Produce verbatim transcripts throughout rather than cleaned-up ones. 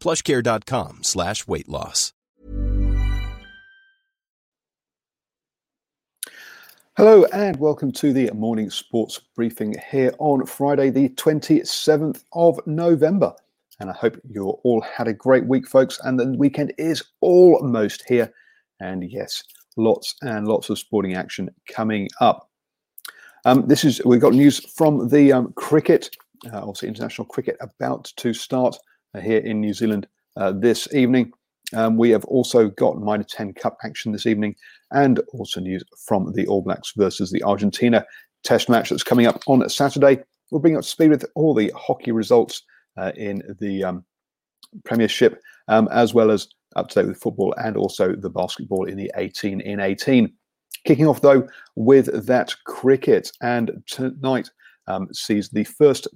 plushcare.com slash weight loss. Hello and welcome to the morning sports briefing here on Friday the twenty-seventh of November. And I hope you all had a great week, folks, and the weekend is almost here. And yes, lots and lots of sporting action coming up. Um, this is we've got news from the um, cricket, uh, obviously international cricket about to start here in New Zealand uh, this evening. Um, we have also got Mitre ten Cup action this evening, and also news from the All Blacks versus the Argentina test match that's coming up on Saturday. We'll bring up speed with all the hockey results uh, in the um, Premiership, um, as well as up to date with football and also the basketball in the eighteen in eighteen. Kicking off, though, with that cricket, and tonight um, sees the first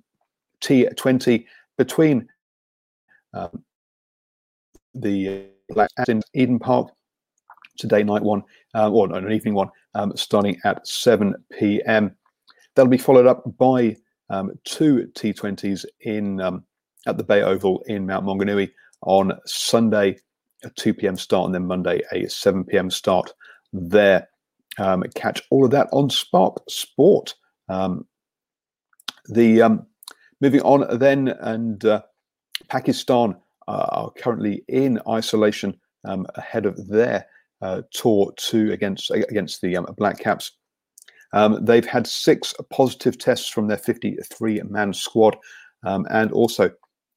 T twenty between Um, the Black Caps in Eden Park today, night one, uh, or an evening one, um, starting at seven p.m. That'll be followed up by um, two T twenties in um, at the Bay Oval in Mount Maunganui on Sunday, a two p.m. start, and then Monday, a seven p.m. start there. Um, catch all of that on Spark Sport. Um, the um, moving on then, and uh, Pakistan uh, are currently in isolation um, ahead of their uh, tour to against against the um, Black Caps. Um, they've had six positive tests from their fifty-three man squad, um, and also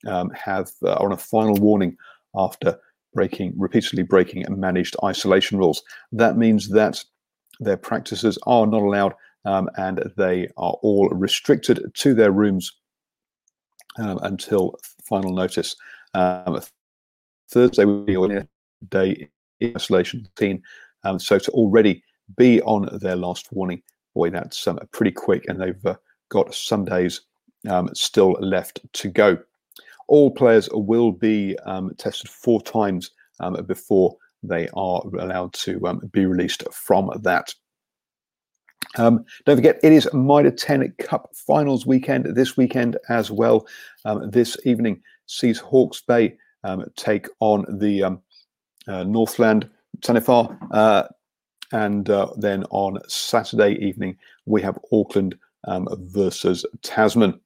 um, have uh, are on a final warning after breaking repeatedly breaking managed isolation rules. That means that their practices are not allowed, um, and they are all restricted to their rooms Um, until final notice. Um, Thursday will be a day in isolation team. Um, so to already be on their last warning, boy, that's um, pretty quick, and they've uh, got some days um, still left to go. All players will be um, tested four times um, before they are allowed to um, be released from that. Um, don't forget, it is Mitre ten Cup finals weekend this weekend as well. Um, this evening sees Hawkes Bay um, take on the um, uh, Northland Taniwha, uh, and uh, then on Saturday evening we have Auckland um, versus Tasman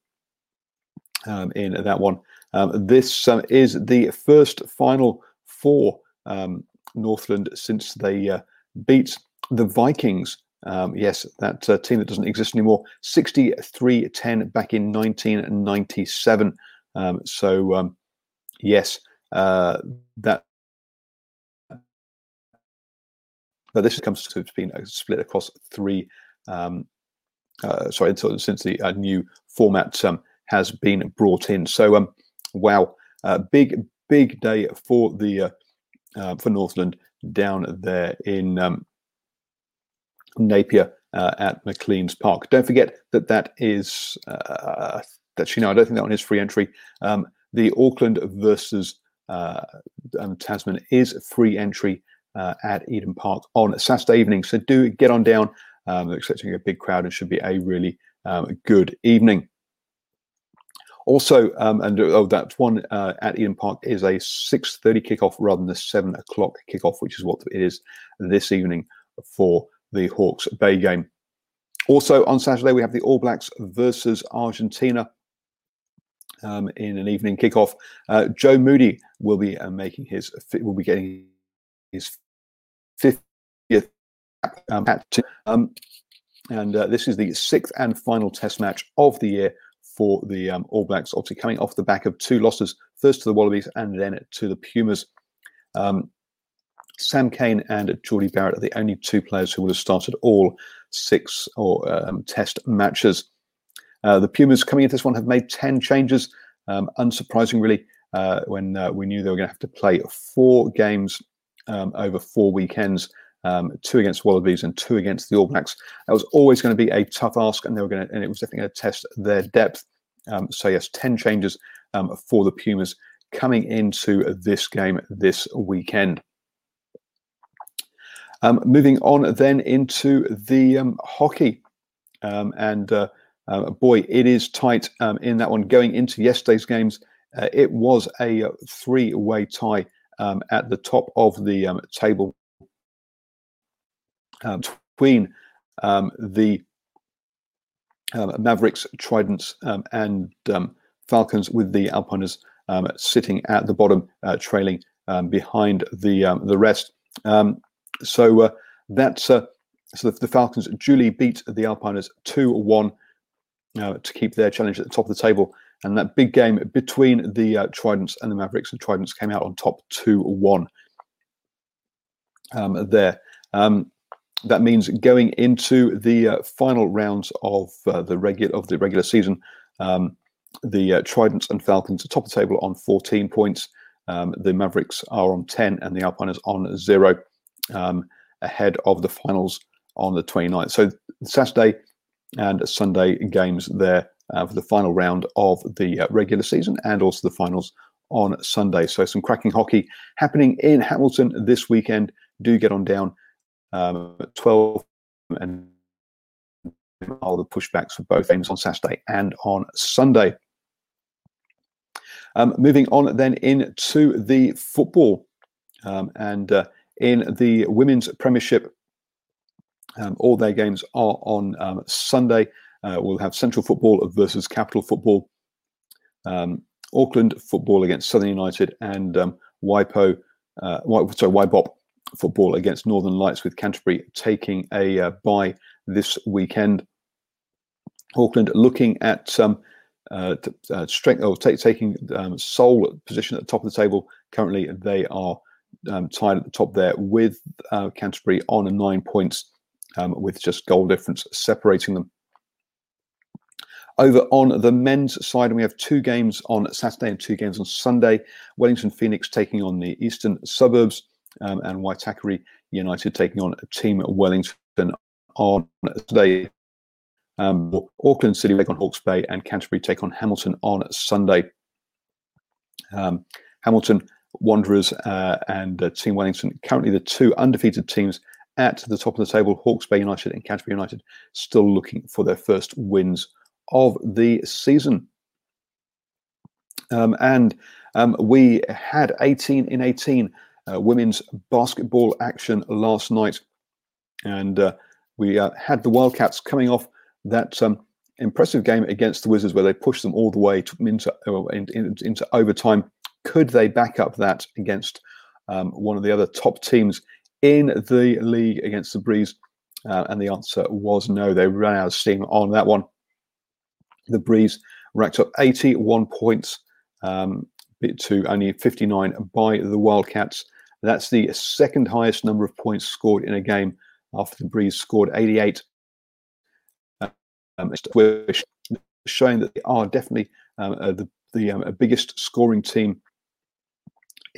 um, in that one. Um, this um, is the first final for um, Northland since they uh, beat the Vikings. Um, yes, that uh, team that doesn't exist anymore, sixty-three ten back in nineteen ninety-seven. Um, so, um, yes, uh, that but this comes to being split across three, um, uh, sorry, since the uh, new format um, has been brought in. So, um, wow, uh, big, big day for the uh, uh, for Northland down there in Um, Napier uh, at McLean's Park. Don't forget that that is uh, that you know I don't think that one is free entry. Um, the Auckland versus uh, um, Tasman is free entry uh, at Eden Park on Saturday evening. So do get on down. Um, they're expecting a big crowd and should be a really um, good evening. Also, um, and oh, that one uh, at Eden Park is a six thirty kickoff rather than the seven o'clock kickoff, which is what it is this evening for the Hawke's Bay game. Also on Saturday, we have the All Blacks versus Argentina um, in an evening kickoff. Uh, Joe Moody will be uh, making his will be getting his fiftieth um, at um, and uh, this is the sixth and final Test match of the year for the um, All Blacks, obviously coming off the back of two losses, first to the Wallabies and then to the Pumas. Um, Sam Cane and Geordie Barrett are the only two players who will have started all six or um, Test matches. Uh, the Pumas coming into this one have made ten changes, um, unsurprising really, uh, when uh, we knew they were going to have to play four games um, over four weekends, um, two against Wallabies and two against the All Blacks. That was always going to be a tough ask, and they were going to, and it was definitely going to test their depth. Um, so yes, ten changes um, for the Pumas coming into this game this weekend. Um, moving on then into the um, hockey, um, and uh, uh, boy, it is tight um, in that one. Going into yesterday's games, uh, it was a three-way tie um, at the top of the um, table um, between um, the um, Mavericks, Tridents, um, and um, Falcons, with the Alpiners um, sitting at the bottom, uh, trailing um, behind the um, the rest. Um, So uh, that's uh, so the, the Falcons duly beat the Alpiners two one uh, to keep their challenge at the top of the table. And that big game between the uh, Tridents and the Mavericks, and Tridents came out on top two one um, there. Um, that means going into the uh, final rounds of uh, the regular of the regular season, um, the uh, Tridents and Falcons are top of the table on fourteen points. Um, the Mavericks are on ten, and the Alpiners on zero. Um, ahead of the finals on the twenty-ninth. So Saturday and Sunday games there uh, for the final round of the uh, regular season, and also the finals on Sunday. So some cracking hockey happening in Hamilton this weekend. Do get on down. Um, twelve and all the pushbacks for both games on Saturday and on Sunday. Um, moving on then into the football, um, and uh, in the Women's Premiership, um, all their games are on um, Sunday. Uh, we'll have Central Football versus Capital Football, um, Auckland Football against Southern United, and um, WIPO, uh, sorry, WIBOP Football against Northern Lights, with Canterbury taking a uh, bye this weekend. Auckland looking at um, uh, t- uh, strength, or t- taking um, sole position at the top of the table. Currently, they are Um, tied at the top there with uh, Canterbury on a nine points, um, with just goal difference separating them. Over on the men's side, we have two games on Saturday and two games on Sunday. Wellington Phoenix taking on the Eastern Suburbs, um, and Waitakere United taking on Team Wellington on Saturday. Um, Auckland City take on Hawkes Bay, and Canterbury take on Hamilton on Sunday. Um, Hamilton Wanderers uh, and uh, Team Wellington, currently the two undefeated teams at the top of the table. Hawke's Bay United and Canterbury United still looking for their first wins of the season. Um, and um, we had eighteen in eighteen uh, women's basketball action last night, and uh, we uh, had the Wildcats coming off that um, impressive game against the Wizards, where they pushed them all the way to, into, uh, in, in, into overtime. Could they back up that against um, one of the other top teams in the league, against the Breeze? Uh, and the answer was no. They ran out of steam on that one. The Breeze racked up eighty-one points um, to only fifty-nine by the Wildcats. That's the second highest number of points scored in a game, after the Breeze scored eighty-eight. Um, showing that they are definitely um, uh, the, the um, biggest scoring team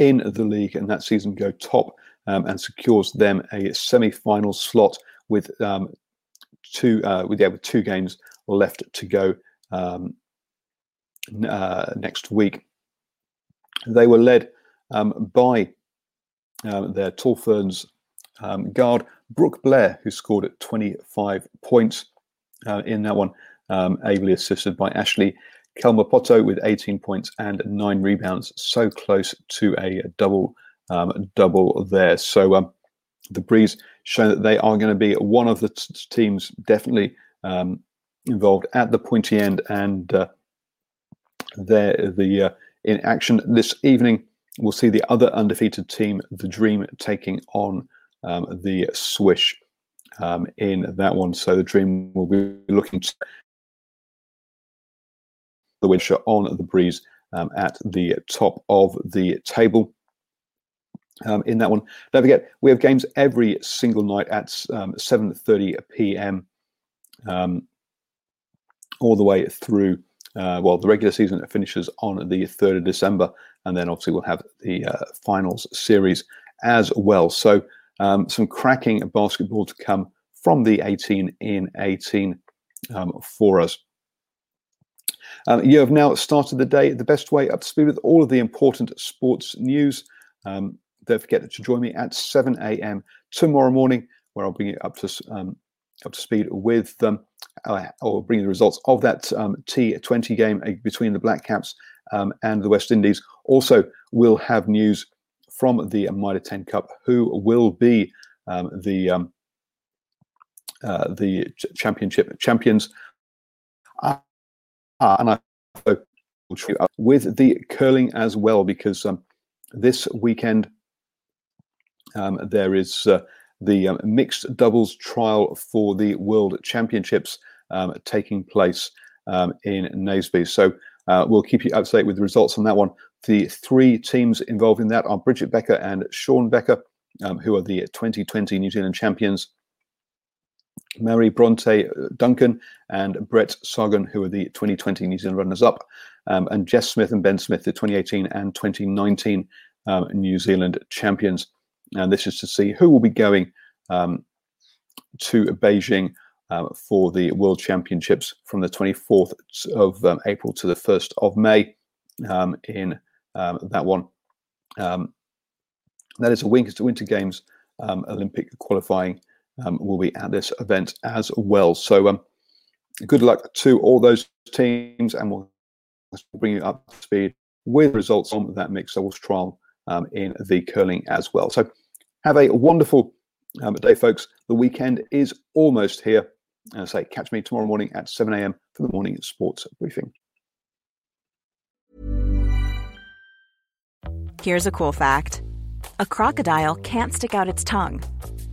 in the league, and that season go top um, and secures them a semi-final slot with um, two uh, with, yeah, with two games left to go um, uh, next week. They were led um, by um, their Tall Ferns um, guard Brooke Blair, who scored at twenty-five points uh, in that one, um, ably assisted by Ashley Kelma Poto with eighteen points and nine rebounds. So close to a double um, double there. So um, the Breeze show that they are going to be one of the t- teams definitely um, involved at the pointy end. And uh, they're the, uh, in action this evening, we'll see the other undefeated team, the Dream, taking on um, the Swish um, in that one. So the Dream will be looking to the win on the Breeze um, at the top of the table um, in that one. Don't forget, we have games every single night at um, seven thirty p.m. Um, all the way through. Uh, well, the regular season finishes on the third of December, and then obviously we'll have the uh, finals series as well. So um, some cracking basketball to come from the eighteen in eighteen um, for us. Um, you have now started the day the best way, up to speed with all of the important sports news. Um, don't forget to join me at seven a.m. tomorrow morning, where I'll bring you up to um, up to speed with them, um, or bring you the results of that um, T twenty game between the Black Caps um, and the West Indies. Also, we'll have news from the Mitre ten Cup, who will be um, the um, uh, the championship champions. Uh, Ah, and I will shoot up with the curling as well, because um, this weekend um, there is uh, the um, mixed doubles trial for the World Championships um, taking place um, in Naseby. So uh, we'll keep you up to date with the results on that one. The three teams involved in that are Bridget Becker and Sean Becker, um, who are the twenty twenty New Zealand champions. Mary Bronte Duncan and Brett Sargon, who are the twenty twenty New Zealand runners-up, um, and Jess Smith and Ben Smith, the twenty eighteen and twenty nineteen um, New Zealand champions. And this is to see who will be going um, to Beijing um, for the World Championships from the twenty-fourth of um, April to the first of May um, in um, that one. Um, that is a Winter Games um, Olympic qualifying. Um, will be at this event as well. So um, good luck to all those teams, and we'll bring you up to speed with results on that mixed doubles trial um, in the curling as well. So have a wonderful um, day, folks. The weekend is almost here. And I say, catch me tomorrow morning at seven a.m. for the morning sports briefing. Here's a cool fact. A crocodile can't stick out its tongue.